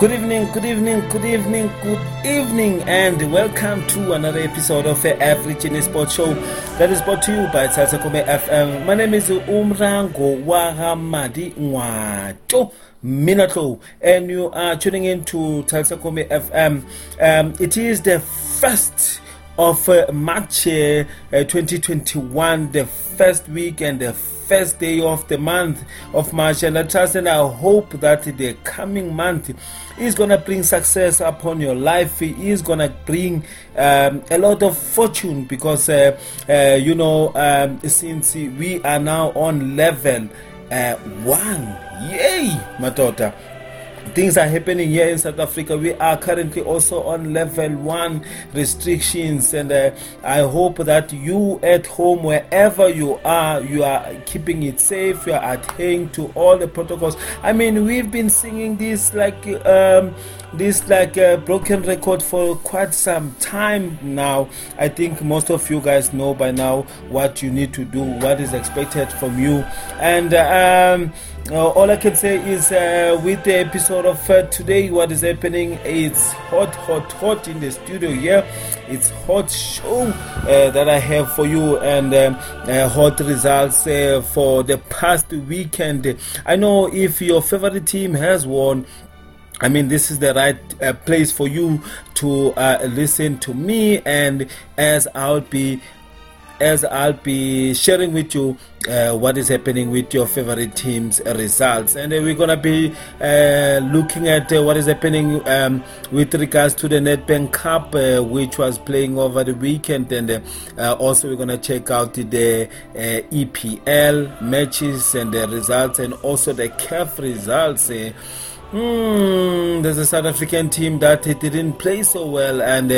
Good evening, and welcome to another episode of the Average in Sports Show that is brought to you by Telsakome FM. My name is Umran go wahamadi minato. And you are tuning in to Telsakome FM. It is the first of March 2021, the first week and the first day of the month of March, and I trust and I hope that the coming month is gonna bring success upon your life. It is gonna bring a lot of fortune, because since we are now on level 1, yay, my daughter. Things are happening here in South Africa. We are currently also on level 1 restrictions, and I hope that you at home, wherever you are keeping it safe, you are adhering to all the protocols. I mean, we've been singing this like a broken record for quite some time now. I think most of you guys know by now what you need to do, what is expected from you, and all I can say is with the episode of today, what is happening, it's hot in the studio here. It's hot show that I have for you, and hot results for the past weekend. I know if your favorite team has won, I mean, this is the right place for you to listen to me, and as I'll be sharing with you what is happening with your favorite team's results. And we're going to be looking at what is happening with regards to the Netbank Cup, which was playing over the weekend, and also we're going to check out the EPL matches and the results, and also the CAF results. There's a South African team that didn't play so well, and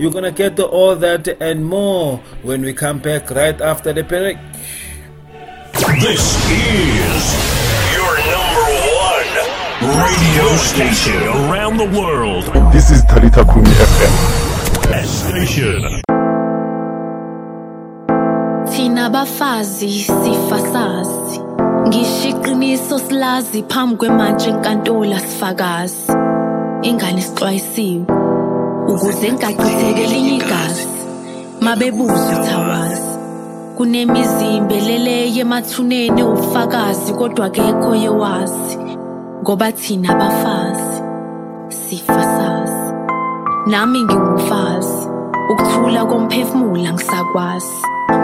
you're gonna get all that and more when we come back right after the break. This is your number 1 radio station around the world. This is Telsakome FM. Station. Thina bafazi sifasazi. Ngishiqiniso silazi phambi kwemantshi enkantolo sifakazi ingane sixwayisiwe ukuze ngaqitheke elinye igazi mabebuza uthawazi kunemizimba leleye emathuneni ufakazi kodwa kekho yewazi ngoba thina abafazi sifasazi nami ngimfazi ukuthula komphefumula ngisakwazi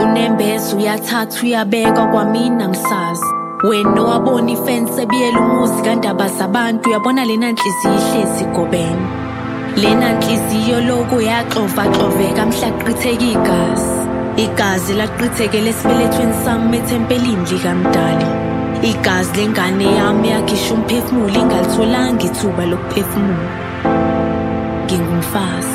unembezo uyathatha uyabeka kwamina ngisazi. When no abone ifense ebiyela umuzi kandaba zabantu uyabona lena nhliziyo ihlezi gobeni lena nhliziyo lokho yaxovaxoveka mhlaqitheke igazi laqithekele esibelethweni sami ethempelini likamdali igazi lengane yami yakhisha umphefumulo ingalitholanga ithuba lokuphefumula ngingumfazi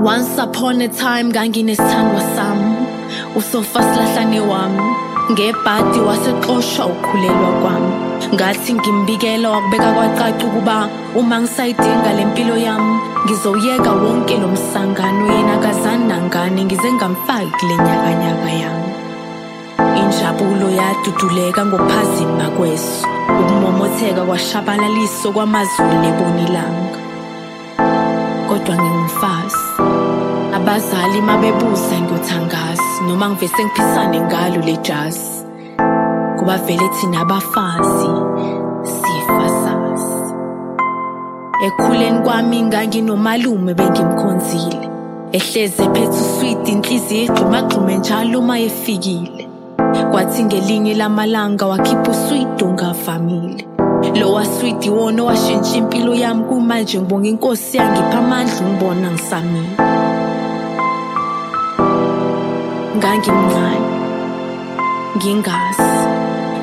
Once upon a time nganginesithandwa sami usofa silahlane wami ngebhadi waseqoshwa ukhulelwa kwami ngathi ngimbikela wakubeka kwacaca ukuba uma ngisayidinga lempilo yami ngizoyeka wonke lomsangano yena kazani nangane ngize ngamfaki kulenyakanyaka yami injabulo yaduduleka ngokuphazima kweso ukumomotheka kwashabalaliso kwamazulu nebonilanga kodwa ngimfazi abazali mabebuza ngiyothangaza noma ngivese ngiphisane ngalo lejazi kuba vele thina abafazi sifasazi ekhuleni kwami nganginomalume bengimkhonzile ehleze phethu sweet inhliziyo igxumagxume njalo uma efikile kwathi ngelinye lamalanga wakhipha uswidi ongavamile lowa sweetie wona washintsha impilo yami kumanje ngibonga inkosi yangipha amandla ngibona ngisamile ngangimncane ngingazi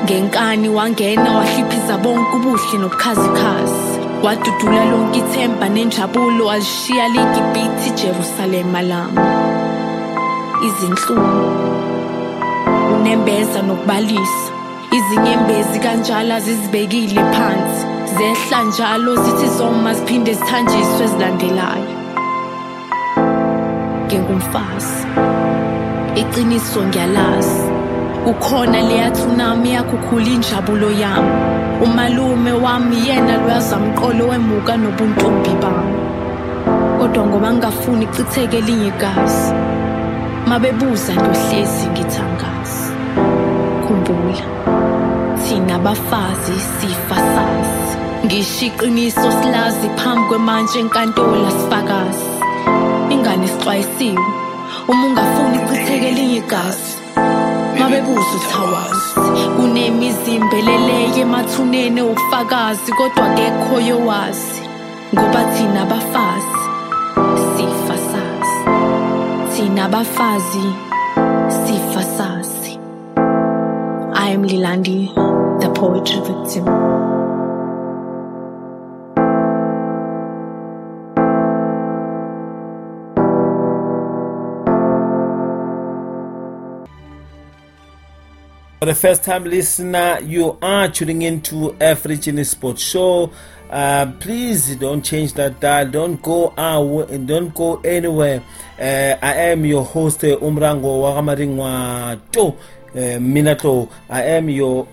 ngenkani wangena wahliphiza bonke ubuhle nobukhazikhazi Wadudula lonke ithemba nenjabulo alishiya ligibithi iJerusalema lami. Izinhlungu, unembeza nokubalisa, izinyembezi kanjalo azizibekile phansi, zehla njalo zithi zoma ziphinde zithanjiswe ezilandelayo. Ngingumfazi, iqiniso ngiyalazi, ukhona leya tsunami yakhukhula injabulo yami. Umalume wami yena lwazamqolo wemuka nobuntombi bami. Kodwa ngoba ngingafuni ichitheke elinye igazi, mabebuza ndohlezi ngithangaza. Khumbula, thina bafazi isifa sazi, ngisho iqiniso silazi phambi kwemantshi enkantola sifakazi. Ingane sixwayisiwe, uma ungafuni ichitheke elinye igazi, mabebuza uthawazi. Kunemizimbeleleye emathuneni ufakazi, kodwa akekho owazi, ngoba thina bafazi sifa sazi, thina bafazi sifa sazi. I am Lilandi, the poetry victim. For the first time listener, you are tuning into African Sports Show. Please don't change that dial, don't go out, don't go anywhere. I am your host, Umran go wahamadi minato. I am your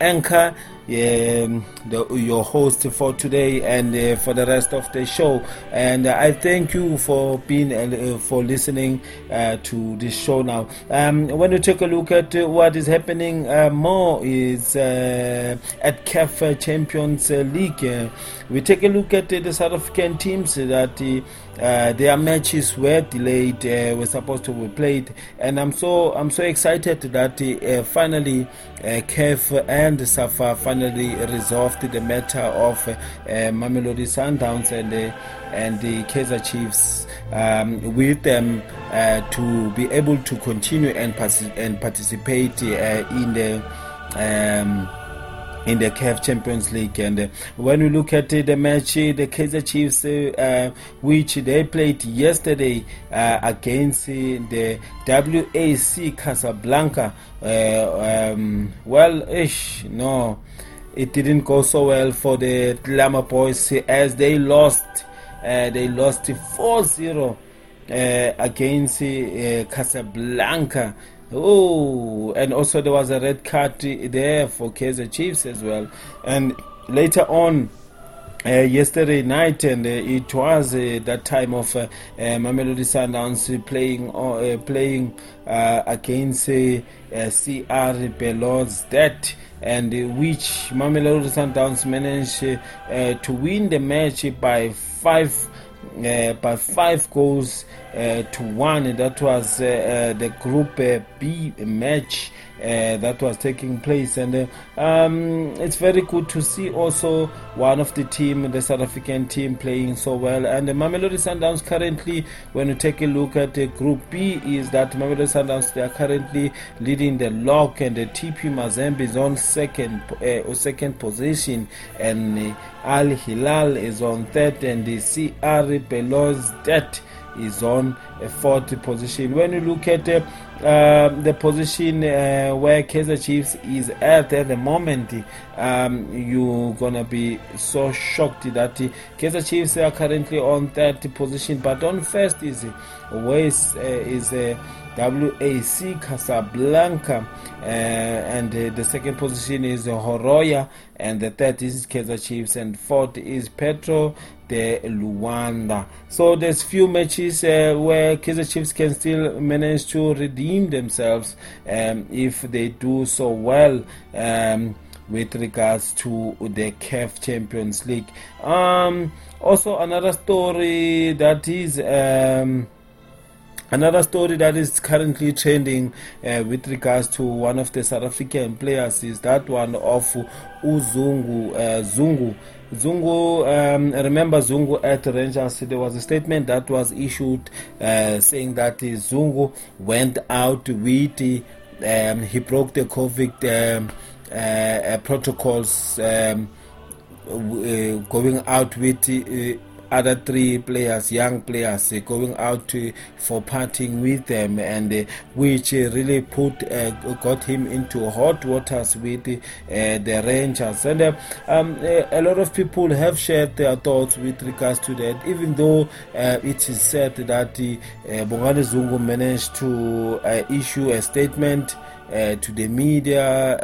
anchor, your host for today and for the rest of the show. And I thank you for being for listening to this show. Now, when you take a look at what is happening, more is at CAF Champions League. We take a look at the South African teams that their matches were delayed, were supposed to be played, and I'm so excited that finally CAF and SAFA finally resolved the matter of Mamelodi Sundowns and the Kaizer Chiefs, with them to be able to continue and participate in the CAF Champions League. And when we look at the match, the Kaizer Chiefs, which they played yesterday against the WAC Casablanca, it didn't go so well for the Glamour Boys, as they lost 4-0 against Casablanca. Oh, and also there was a red card there for Kaizer Chiefs as well. And later on, yesterday night, and it was that time of Mamelodi Sundowns playing against CR Belouizdad, and which Mamelodi Sundowns managed to win the match by 5 goals to 1, and that was the Group B match that was taking place. And it's very good to see also one of the team, the South African team, playing so well. And the Mamelodi Sundowns currently, when you take a look at the Group B, is that Mamelodi Sundowns, they are currently leading the lock, and the TP Mazembe is on second position, and Al Hilal is on third, and the CR Belouizdad is on a fourth position. When you look at the position where Kaizer Chiefs is at the moment, you're gonna be so shocked that Kaizer Chiefs are currently on third position, but on first is WAC Casablanca, and the second position is Horoya, and the third is Kaizer Chiefs, and fourth is Petro de Luanda. So there's few matches where Kaizer Chiefs can still manage to redeem themselves if they do so well with regards to the CAF Champions League. Also another story that is currently trending with regards to one of the South African players is that one of Uzungu. Zungu, remember Zungu at Rangers? There was a statement that was issued saying that Zungu went out with he broke the COVID protocols going out with other three players, young players, going out for partying with them, and which really got him into hot waters with the Rangers. And a lot of people have shared their thoughts with regards to that, even though it is said that Bongani Zungu managed to issue a statement to the media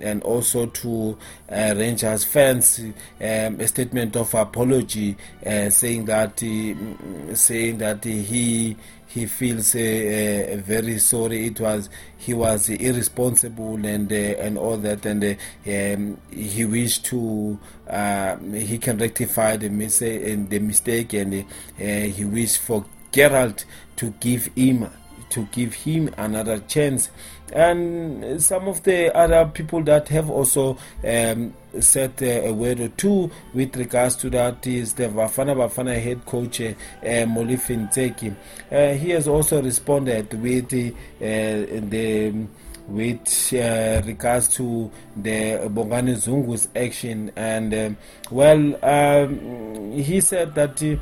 and also to Rangers fans, a statement of apology, saying that he feels very sorry. He was irresponsible and all that, and he wished to he can rectify the mistake, and he wished for Gerrard to give him another chance. And some of the other people that have also said a word or two with regards to that is the Bafana head coach Molefi Ntseki. He has also responded with regards to the Bongani Zungu's action, and he said that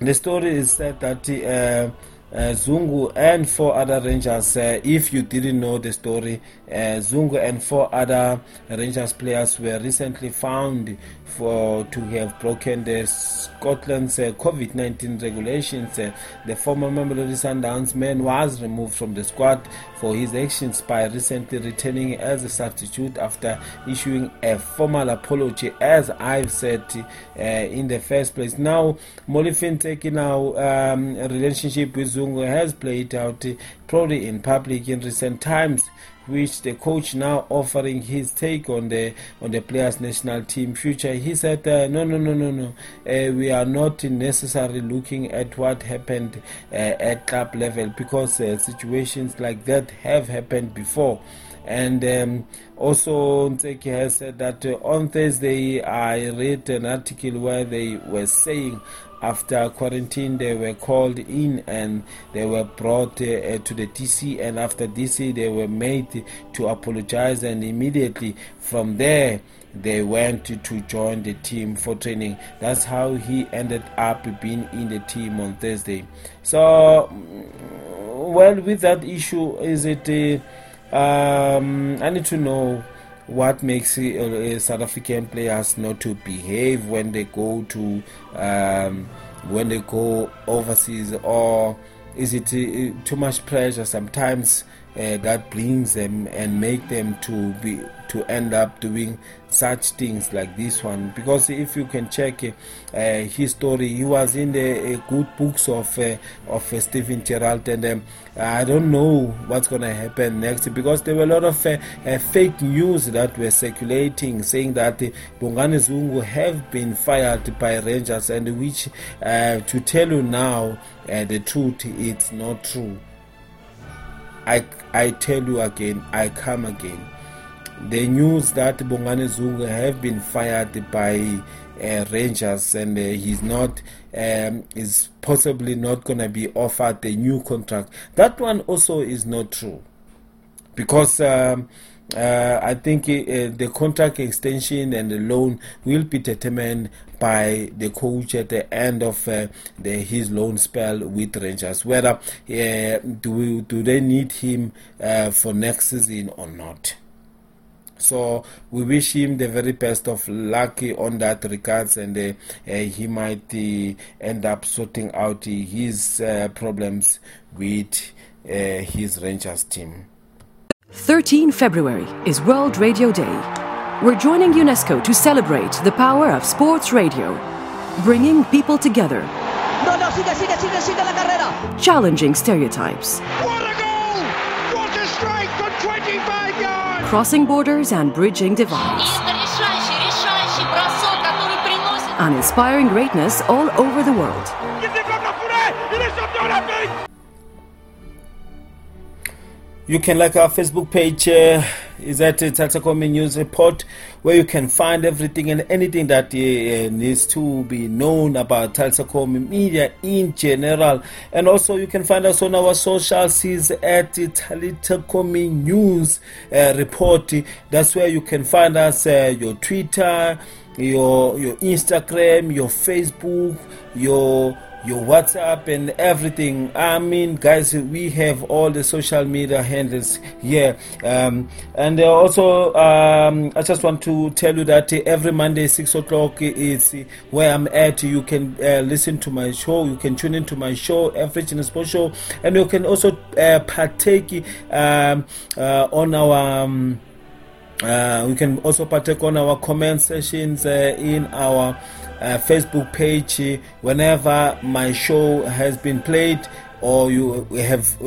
the story is said that Zungu and four other Rangers, if you didn't know the story, Zungu and four other Rangers players were recently found to have broken the Scotland's COVID-19 regulations. The former Mamelodi Sundowns man was removed from the squad for his actions by recently returning as a substitute after issuing a formal apology, as I've said in the first place. Now, Molefi Ntseki a relationship with Zungu has played out probably in public in recent times, which the coach now offering his take on the players' national team future. He said, no. We are not necessarily looking at what happened at club level, because situations like that have happened before. And also Ntseki has said that on Thursday I read an article where they were saying after quarantine they were called in and they were brought to the TC, and after DC they were made to apologize, and immediately from there they went to join the team for training. That's how he ended up being in the team on Thursday. So, well, with that issue, is it I need to know what makes South African players not to behave when they go to overseas, or is it too much pressure sometimes that brings them and make them to end up doing such things like this one? Because if you can check his story, he was in the good books of Steven Gerrard, and I don't know what's going to happen next, because there were a lot of fake news that were circulating saying that Bongani Zungu have been fired by Rangers, and which to tell you now the truth, it's not true. I tell you again, I come again. The news that Bongani Zungu have been fired by Rangers, and he's not is possibly not going to be offered a new contract, that one also is not true, because I think the contract extension and the loan will be determined by the coach at the end of his loan spell with Rangers, whether do they need him for next season or not. So we wish him the very best of luck on that regards, and he might end up sorting out his problems with his Rangers team. 13 February is World Radio Day. We're joining UNESCO to celebrate the power of sports radio, bringing people together, sigue la carrera, challenging stereotypes. What a goal! What a strike for 25 yards! Crossing borders and bridging divides. And inspiring greatness all over the world. You can like our Facebook page, is at Telsakome News Report, where you can find everything and anything that needs to be known about Telsakome media in general. And also you can find us on our socials, is at Telsakome News Report. That's where you can find us, your Twitter, your Instagram, your Facebook, your WhatsApp and everything. I mean, guys, we have all the social media handles here. And also, I just want to tell you that every Monday, 6 o'clock is where I'm at. You can listen to my show. You can tune into my show, African Sports Show. And you can also partake on our... we can also partake on our comment sessions in our Facebook page whenever my show has been played, or you have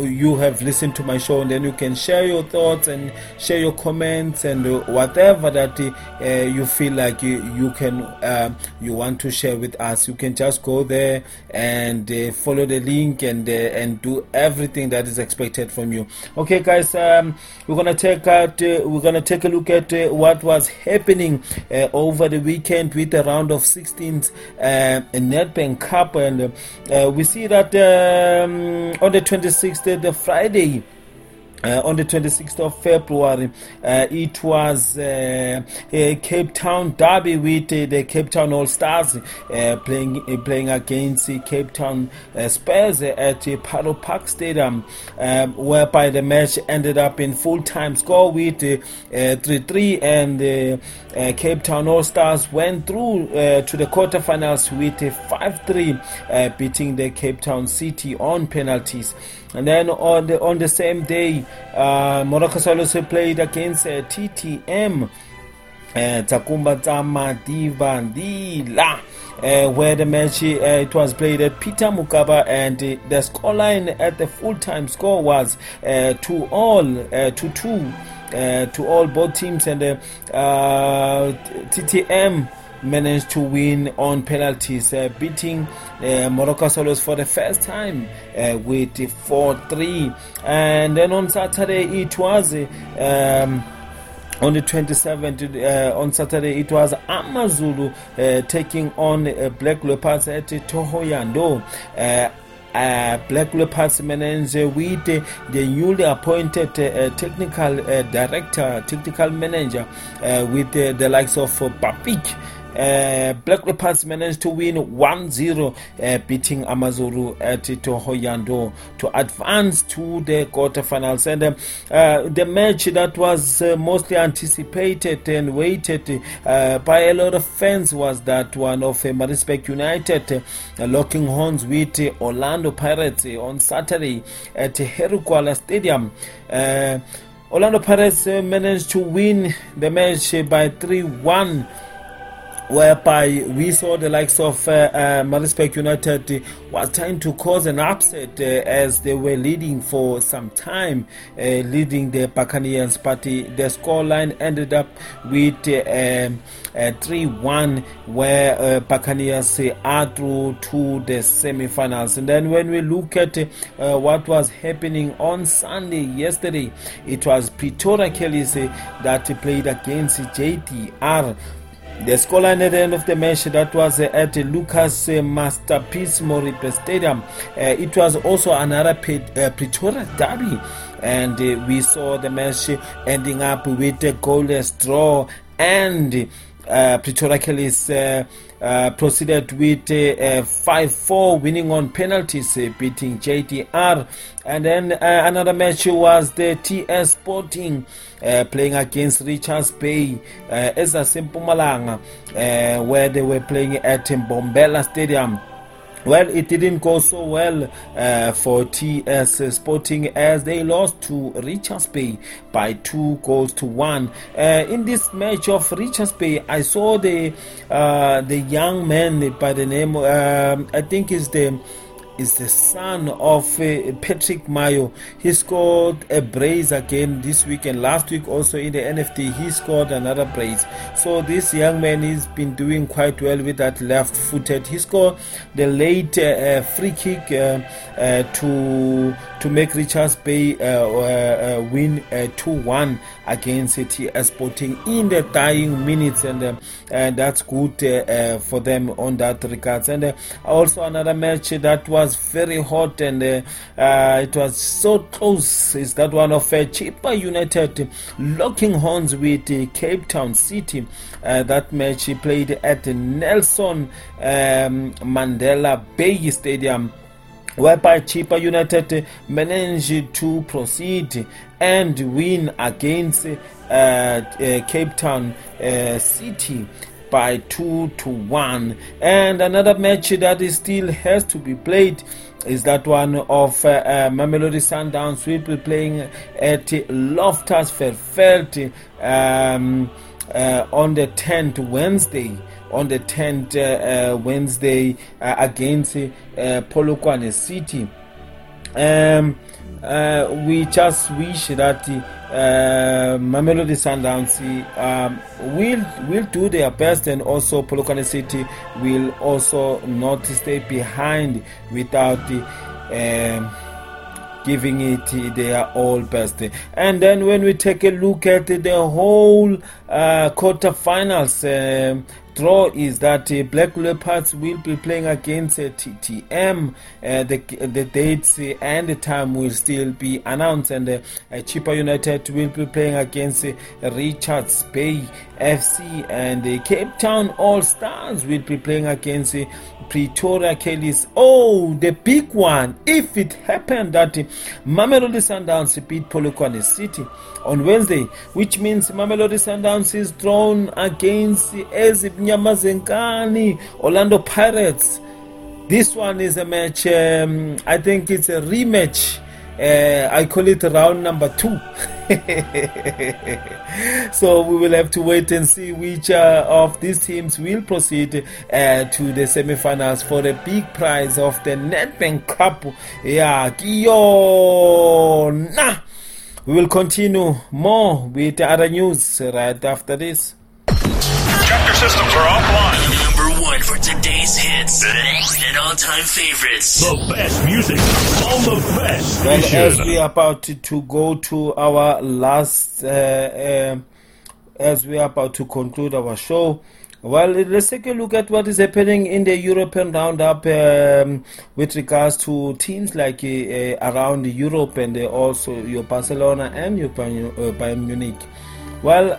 listened to my show, and then you can share your thoughts and share your comments and whatever that you feel like you want to share with us. You can just go there and follow the link and do everything that is expected from you. Okay, guys, we're gonna take a look at what was happening over the weekend with the round of 16s Netbank Cup, and we see that. On the 26th, the Friday, on the 26th of February, it was a Cape Town derby with the Cape Town All-Stars playing against Cape Town Spurs at Paro Park Stadium, whereby the match ended up in full-time score with 3-3, and Cape Town All-Stars went through to the quarterfinals with a 5-3, beating the Cape Town City on penalties. And then on the same day, Morocco Solos played against TTM, Takumba Tama Divandila, where the match it was played at Peter Mukaba, and the scoreline at the full-time score was 2-2 to all both teams, and TTM managed to win on penalties, beating Morocco Solos for the first time with 4-3. And then on Saturday it was on the 27th, on Saturday, it was AmaZulu taking on Black Leopards at Thohoyandou. Black Leopards managed with the newly appointed technical director, technical manager, with the likes of Papik. Black Leopards managed to win 1-0, beating AmaZulu at Thohoyandou to advance to the quarterfinals. And the match that was mostly anticipated and waited by a lot of fans was that one of Maritzburg United locking horns with Orlando Pirates on Saturday at Herukwala Stadium. Orlando Pirates managed to win the match by 3-1. Whereby we saw the likes of Maritzburg United was trying to cause an upset as they were leading for some time, leading the Buccaneers, but the scoreline ended up with 3-1, where Buccaneers are through to the semi-finals. And then when we look at what was happening on Sunday yesterday, it was Pretoria Callies that played against JTR. The scoreline at the end of the match, that was at Lucas Masterpiece Moripe Stadium. It was also another Pretoria derby, and we saw the match ending up with a goalless draw, and Pretoria Callies proceeded with 5-4, winning on penalties, beating JTR. And then another match was the TS Sporting playing against Richards Bay, Mpumalanga, where they were playing at Mbombela Stadium. Well, it didn't go so well for TS Sporting as they lost to Richards Bay by 2-1. In this match of Richards Bay, I saw the young man by the name, I think is the son of Patrick Mayo. He scored a brace again this weekend. Last week also in the NFT, he scored another brace. So this young man has been doing quite well with that left-footed. He scored the late free kick to make Richards Bay win 2-1 against TS Sporting in the dying minutes, and that's good for them on that regards. And also another match that was was very hot, and it was so close. Is that one of Chippa United locking horns with Cape Town City? That match he played at Nelson Mandela Bay Stadium, whereby Chippa United managed to proceed and win against Cape Town City by 2-1. And another match that is still has to be played is that one of Mamelodi Sundowns will be playing at Loftus Verveld on the 10th Wednesday. On the 10th Wednesday against Polokwane City. We just wish that Mamelodi Sundowns will do their best, and also Polokwane City will also not stay behind without giving it their all best. And then when we take a look at the whole quarterfinals draw, is that Black Leopards will be playing against TTM. The dates and the time will still be announced, and Chippa United will be playing against Richards Bay FC, and Cape Town All-Stars will be playing against Pretoria Callies. Oh, the big one! If it happened that Mamelodi Sundowns beat Polokwane City on Wednesday, which means Mamelodi Sundowns is drawn against Orlando Pirates. This one is a match, I think it's a rematch. I call it round number 2. So we will have to wait and see which of these teams will proceed to the semi-finals for the big prize of the Netbank Cup. Yeah, Kiona! We will continue more with other news right after this. Chapter systems are offline. Number 1 for today's hits and all-time favorites. The best music on the best station. As we are about to go to our last, as we are about to conclude our show, well, let's take a look at what is happening in the European roundup with regards to teams like around Europe, and also your Barcelona and your Bayern Munich. Well,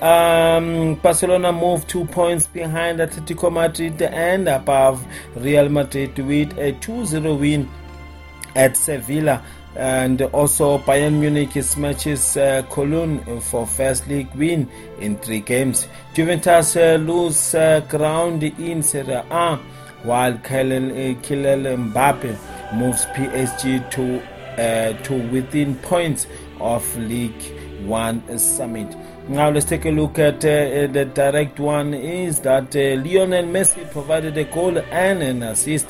Barcelona moved 2 points behind Atletico Madrid and above Real Madrid with a 2-0 win at Sevilla. And also Bayern Munich matches Cologne for first league win in 3 games. Juventus lose ground in Serie A, while Kylian Mbappé moves PSG to within points of League 1 summit. Now let's take a look at the direct one, is that Lionel Messi provided a goal and an assist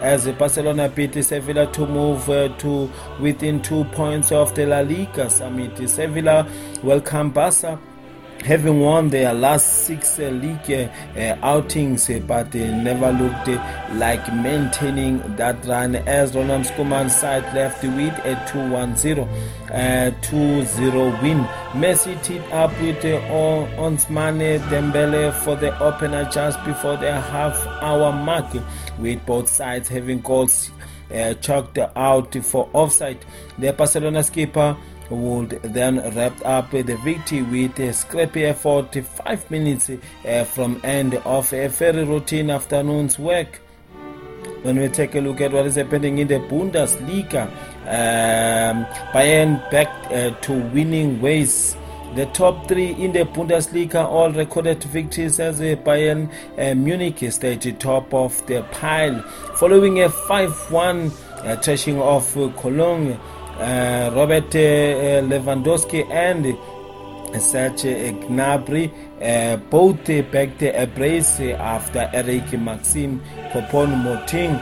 as Barcelona beat Sevilla to move to within 2 points of the La Liga summit. Sevilla welcome Barca, having won their last 6 league outings, but they never looked like maintaining that run, as Ronald Koeman's side left with a 2-0 win. Messi teed up with Ousmane Dembele for the opener just before the half-hour mark, with both sides having goals chalked out for offside. The Barcelona skipper would then wrap up the victory with a scrappy effort 5 minutes from end of a very routine afternoon's work. When we take a look at what is happening in the Bundesliga, Bayern back to winning ways. The top 3 in the Bundesliga all recorded victories as Bayern Munich stayed top of the pile, following a 5-1 thrashing of Cologne. Robert Lewandowski and Serge Gnabry both backed a brace after Eric Maxim Choupo-Moting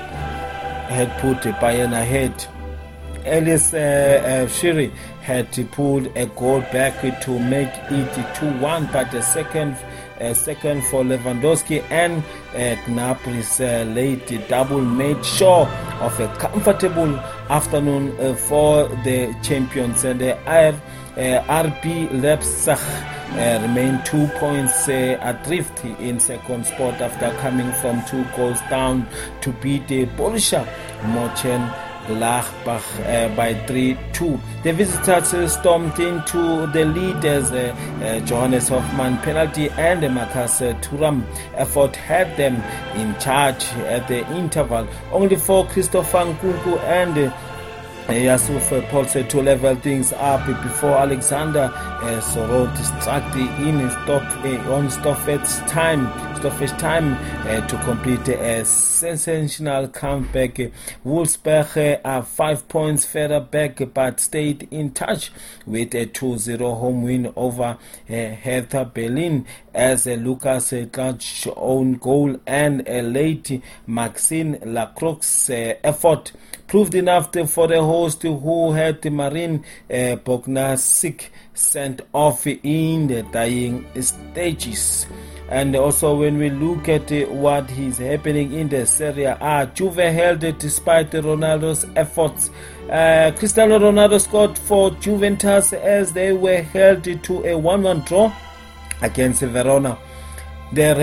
had put Bayern ahead. Elias Schiri had pulled a goal back to make it 2-1, but the second for Lewandowski and Gnabry's late double made sure of a comfortable afternoon for the champions. And the RB Leipzig remain 2 points adrift in second spot after coming from 2 goals down to beat Borussia Mönchengladbach by 3-2. The visitors stormed into the lead as Johannes Hoffmann penalty and Marcus Thuram effort had them in charge at the interval. Only for Christoph Nkunku and Yusuf Poulsen to level things up before Alexander Sorot struck on stoppage time to complete a sensational comeback. Wolfsburg are 5 points further back but stayed in touch with a 2-0 home win over Hertha Berlin as Lucas Klasch's own goal and a late Maxime Lacroix's effort proved enough for the host, who had Marin Bogdanovic sent off in the dying stages. And also, when we look at what is happening in the Serie A, Juve held it despite Ronaldo's efforts. Cristiano Ronaldo scored for Juventus as they were held to a 1-1 draw against Verona. The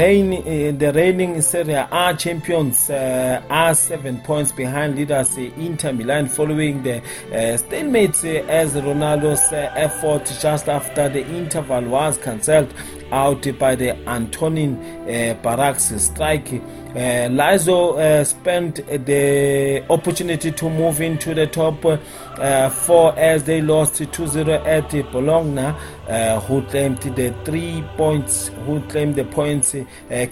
reigning Serie A champions are 7 points behind leaders Inter Milan following the stalemates as Ronaldo's effort just after the interval was cancelled out by the Antonin Barak's strike. Lazo spent the opportunity to move into the top four as they lost 2-0 at Bologna, who claimed the points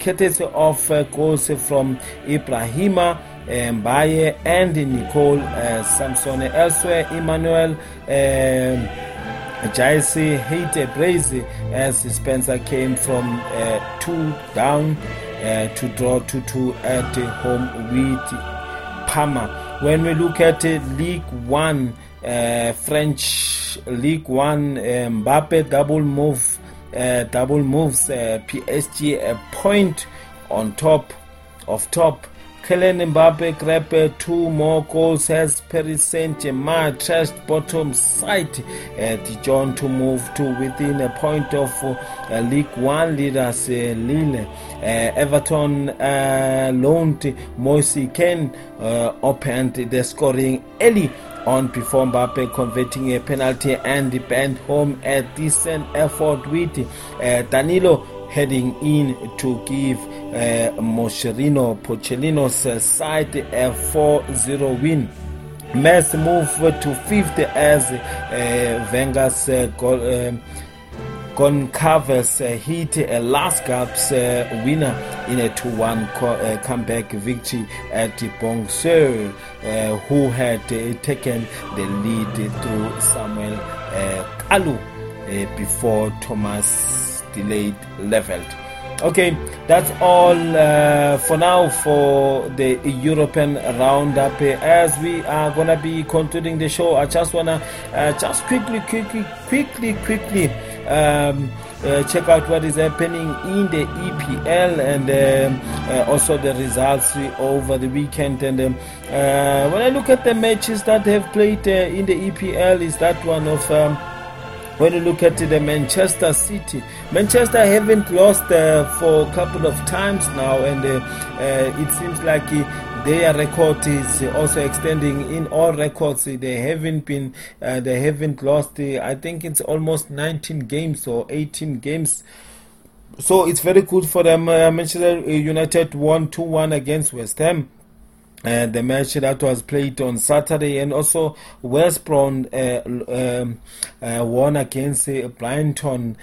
courtesy of goals from Ibrahima Mbaye and Nicole Samson. Elsewhere, Emmanuel Jaisi hated Brazy as Spencer came from 2 down to draw 2-2 at home with Parma. When we look at League 1, French League 1, Mbappe double moves PSG a point on top. Kylian Mbappé grabbed 2 more goals as Paris Saint-Germain trashed bottom side Dijon to move to within a point of League 1 leaders Lille. Everton loaned Moise Kean opened the scoring early on before Mbappe converting a penalty and bent home a decent effort with Danilo heading in to give Pochettino's side a 4-0 win. Metz move to 5th as Wenger's Goncalves hit a last gasp winner in a 2-1 comeback victory at Bongsor, who had taken the lead through Samuel Kalou before Thomas delayed leveled. Okay, that's all for now for the European roundup. As we are gonna be concluding the show, I just wanna just quickly check out what is happening in the EPL and also the results over the weekend. And when I look at the matches that have played in the EPL, is that one of when you look at the Manchester City. Manchester haven't lost for a couple of times now, and it seems like their record is also extending. In all records, they haven't lost. I think it's almost 19 games or 18 games. So it's very good for them. Manchester United won 2-1 against West Ham. The match that was played on Saturday, and also West Brom won against Brighton.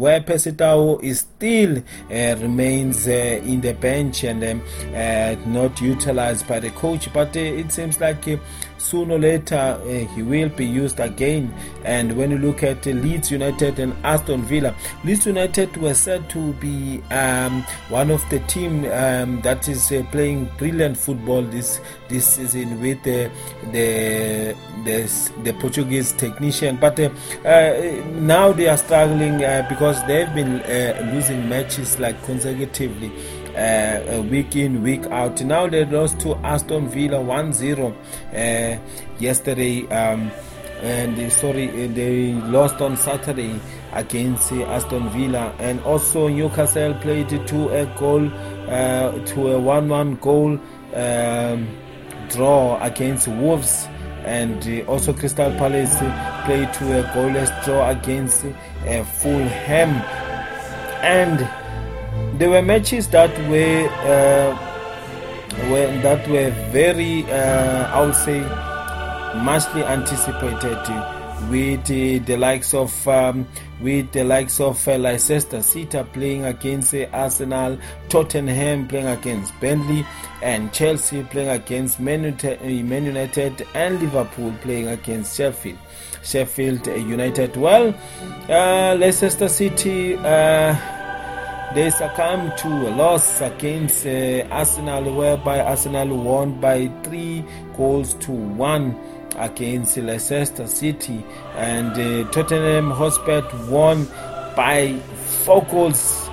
Where Pesitao is still remains in the bench and not utilized by the coach, but it seems like sooner or later he will be used again. And when you look at Leeds United and Aston Villa, Leeds United were said to be one of the team that is playing brilliant football this season with the Portuguese technician, but now they are struggling because they've been losing matches like consecutively, week in, week out. Now they lost to Aston Villa 1-0 yesterday. and sorry, they lost on Saturday against Aston Villa. And also Newcastle played to a 1-1 goal draw against Wolves. And also Crystal Palace played to a goalless draw against Fulham. And there were matches that were very, I would say, muchly anticipated, with the likes of Leicester City playing against Arsenal, Tottenham playing against Burnley, and Chelsea playing against Man United, and Liverpool playing against Sheffield United. Well, Leicester City, they succumbed to a loss against Arsenal, whereby Arsenal won by 3-1 against Leicester City, and Tottenham Hotspur won by 4 goals,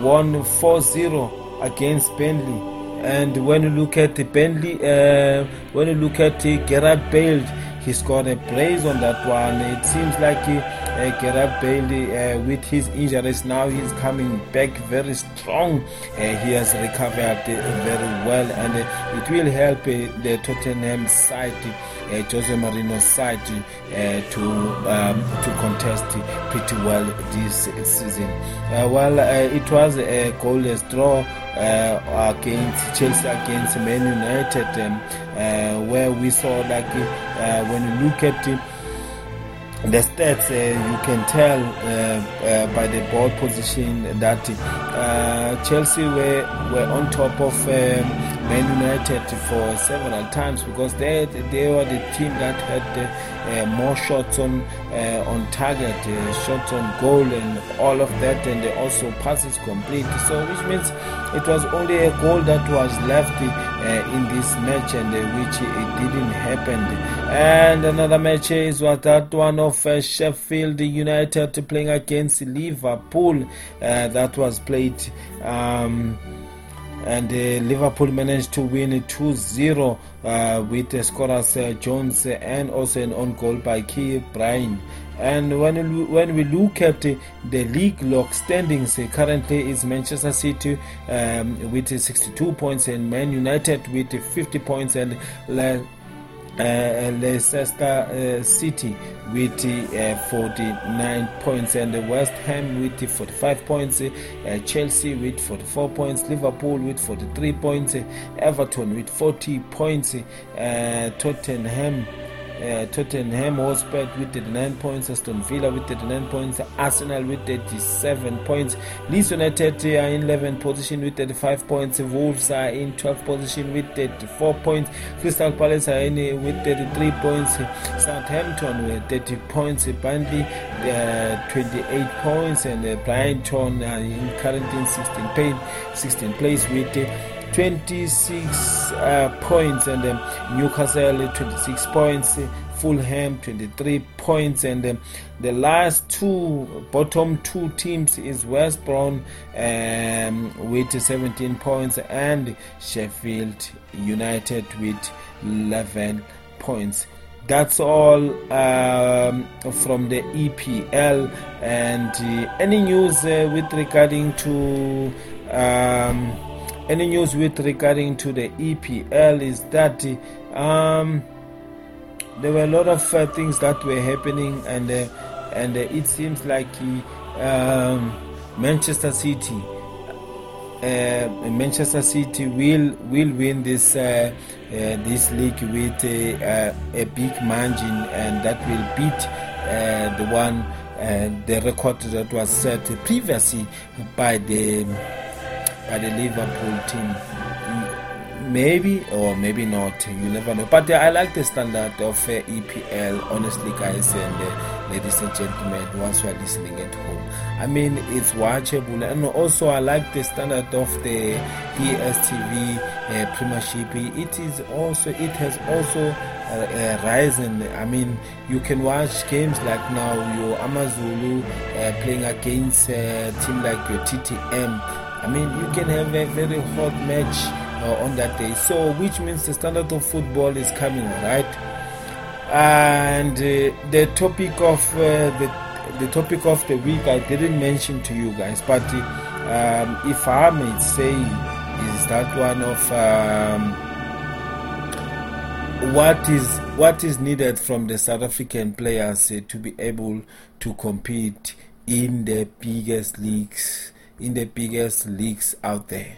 won 4-0 against Burnley. And when you look at Burnley, when you look at Gerard Bale, he scored a brace on that one. It seems like Gerard Bale, with his injuries now, he's coming back very strong. He has recovered very well, and it will help the Tottenham side, Jose Mourinho's side, to contest pretty well this season. It was a goalless draw against Chelsea against Man United, where we saw that when you look at the stats, you can tell by the ball position that Chelsea were on top of Man United for several times, because they were the team that had more shots on target, shots on goal, and all of that, and also passes complete. So which means it was only a goal that was left in this match, and which it didn't happen. And another match is that one of Sheffield United playing against Liverpool, that was played. And Liverpool managed to win 2-0 with the scorers Jones and also an on goal by Key Bryan. And when we look at the league lock standings, currently is Manchester City with 62 points, and Man United with 50 points, and Leicester City with 49 points, and West Ham with 45 points, Chelsea with 44 points, Liverpool with 43 points, Everton with 40 points, Tottenham Hotspur with 39 points, Aston Villa with 39 points, Arsenal with 37 points, Leeds United are in 11th position with 35 points, Wolves are in 12th position with 34 points, Crystal Palace are in with 33 points, Southampton with 30 points, Burnley 28 points, and Brighton are in currently in 16th place with 26 points, and Newcastle 26 points, Fulham 23 points, and the last two bottom two teams is West Brom with 17 points and Sheffield United with 11 points. That's all from the EPL. And any news regarding to the EPL is that there were a lot of things that were happening, and it seems like Manchester City will win this this league with a big margin, and that will beat the record that was set previously by the Liverpool team. Maybe or maybe not, you never know. But I like the standard of EPL, honestly, guys, and ladies and gentlemen, once you are listening at home. I mean, it's watchable. And also, I like the standard of the DStv Premiership. It has also risen. I mean, you can watch games like now your AmaZulu playing against a team like your TTM. I mean, you can have a very hot match on that day. So, which means the standard of football is coming, right? And the topic of the week I didn't mention to you guys, but if I may say, is that one of what is needed from the South African players to be able to compete in the biggest leagues out there.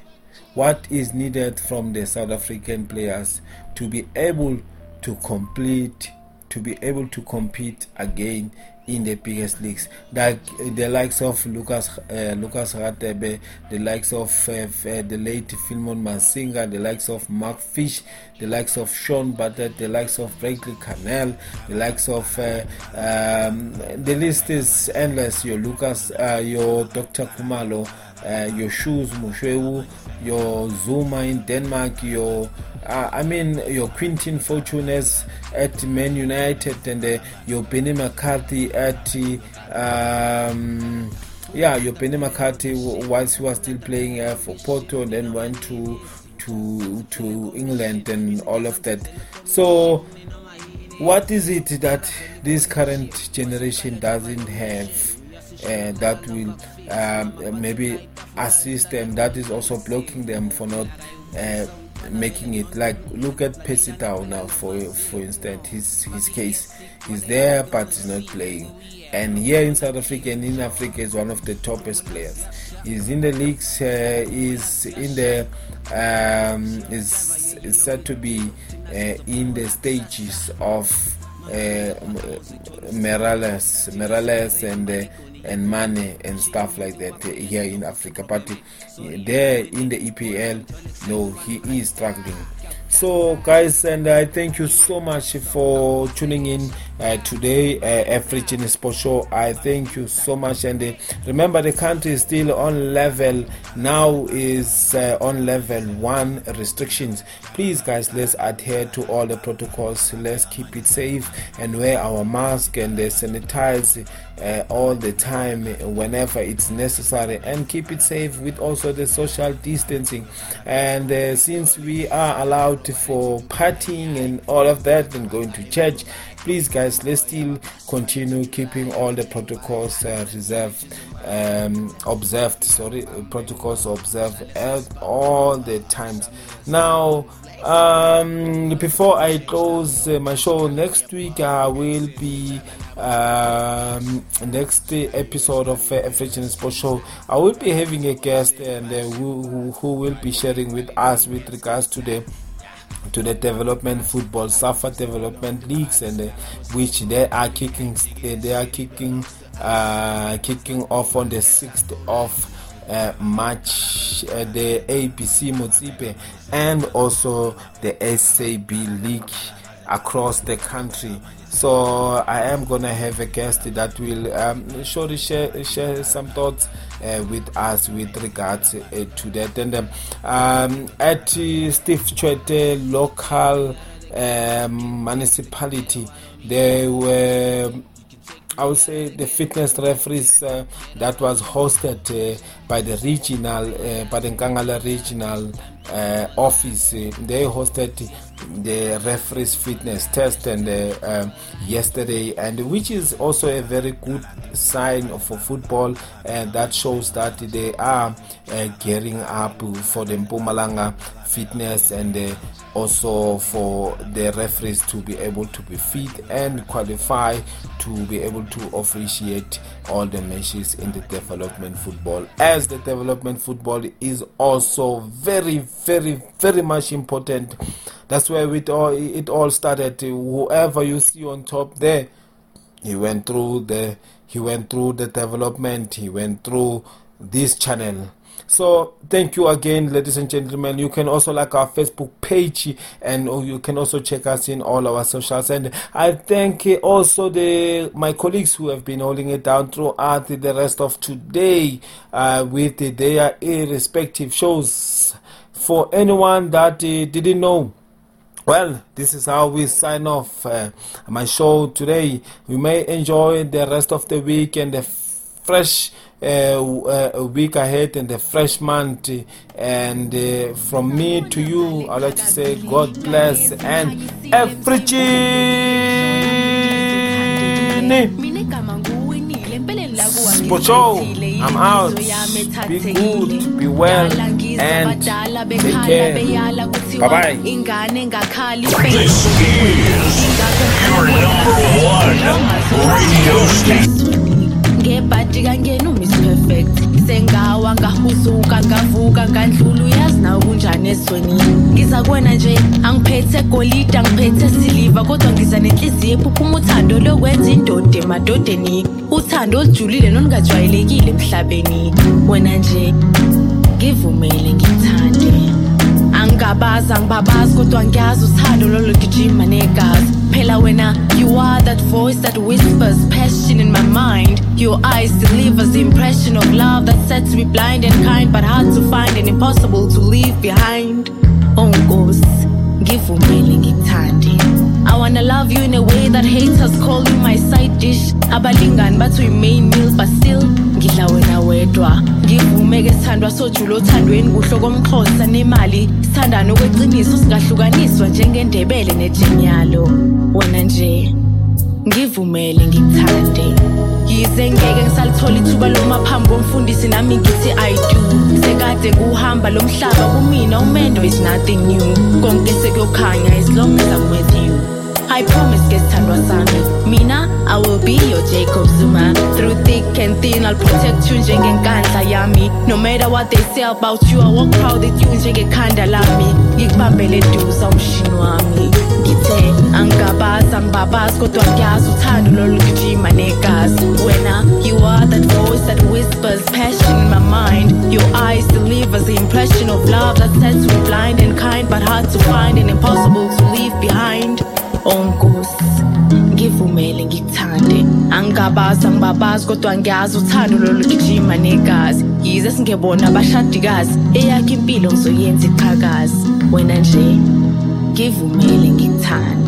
What is needed from the South African players to be able to complete, to be able to compete again in the biggest leagues, like the likes of Lucas Ratebe, the likes of the late Philemon Mansinga, the likes of Mark Fish, the likes of Sean Bartlett, the likes of Blakely Canel, the likes of the list is endless. Your Lucas, your Dr. Kumalo, your Shoes Mushwewu, your Zuma in Denmark, your your Quintin Fortunes at Man United, and your Benny McCarthy at your Benny McCarthy whilst he was still playing for Porto, and then went to England and all of that. So what is it that this current generation doesn't have that will maybe assist them, that is also blocking them for not making it? Like, look at Pesitao now, for instance, his case. He's there but he's not playing, and here in South Africa and in Africa is one of the toppest players. He's in the leagues, is in the is said to be in the stages of Merales and money and stuff like that here in Africa, but there in the EPL, no, he is struggling. So guys, and I thank you so much for tuning in today, African Sports Show. I thank you so much, and remember, the country is still on level now, is on level 1 restrictions. Please guys, let's adhere to all the protocols, let's keep it safe and wear our mask and sanitize all the time whenever it's necessary, and keep it safe with also the social distancing. And since we are allowed for partying and all of that and going to church, please guys, let's still continue keeping all the protocols observed at all the times. Now before I close my show, next week I will be next episode of African Sports Show, I will be having a guest, and who will be sharing with us with regards to the development football, SAFA development leagues, and which they are kicking off on the 6th of March, the ABC Motsipe and also the SAB League across the country. So I am gonna have a guest that will surely share some thoughts with us with regards to that. And at Steve Chwete local municipality, they were, I would say, the fitness referees that was hosted by the regional, by the Nkangala regional office. They hosted the referees fitness test and yesterday, and which is also a very good sign for football, and that shows that they are gearing up for the Mpumalanga fitness, and also for the referees to be able to be fit and qualify to be able to officiate all the matches in the development football, as the development football is also very, very, very much important. That's where it all started. Whoever you see on top there, he went through the development, he went through this channel. So thank you again, ladies and gentlemen. You can also like our Facebook page, and you can also check us in all our socials. And I thank also my colleagues who have been holding it down throughout the rest of today with their irrespective shows. For anyone that didn't know, well, this is how we sign off my show today. You may enjoy the rest of the week and the fresh week ahead and the fresh month. And from me to you, I'd like to say God bless and everything. Spoto, I'm out. Be good, be well, and take care. Bye-bye. This is your number one radio station. You are that voice that whispers passion in my mind. Your eyes delivers the impression of love that sets me blind and kind, but hard to find and impossible to leave behind. On goes, give me I wanna love you in a way that haters call you my side dish. Abalingan, but we main meal, but still, Gilawena wedwa. Give Umega Sandra so Julo Tanduin, Bushogom Kosa Nemali, Sanda no Wetinisus Gashuganis, Wajengen de Bel and Ejimialo. Wananje, give Umeling Tande. Yizengeke ngisalithola ithuba lomaphambo omfundisi nami ngithi I do sekade kuhamba lomhlaba kumina umendo is nothing new konke sekuyokhanya as long as I'm with you. I promise ke sithandwa sami mina I will be your Jacob Zuma through thick and thin. I'll protect you njengenkandla yami no matter what they say about you. I won't crowd it you njengekhanda lami ngikubambele eduze umshini wami ngithe angabaza ngibabazi kodwa ngiyazi uthando lolugijima negazi wena. You are that voice that whispers passion in my mind. Your eyes delivers the impression of love that sets me blind and kind but hard to find and impossible to leave behind. Ngivumele ngikuthande angabaza ngibabazi kodwa ngiyazi uthando lolugijima negazi yize singebona abashadikazi eyakhe impilo ngizoyenza iqhakazi wena nje ngivumele ngikuthande.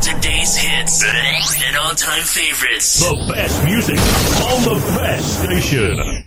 today's hits and all-time favorites. The best music on the best station.